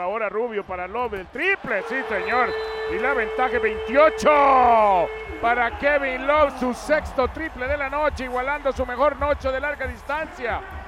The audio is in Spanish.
ahora Rubio para Love, el triple, sí señor, y la ventaja 28 para Kevin Love, su sexto triple de la noche, igualando su mejor noche de larga distancia.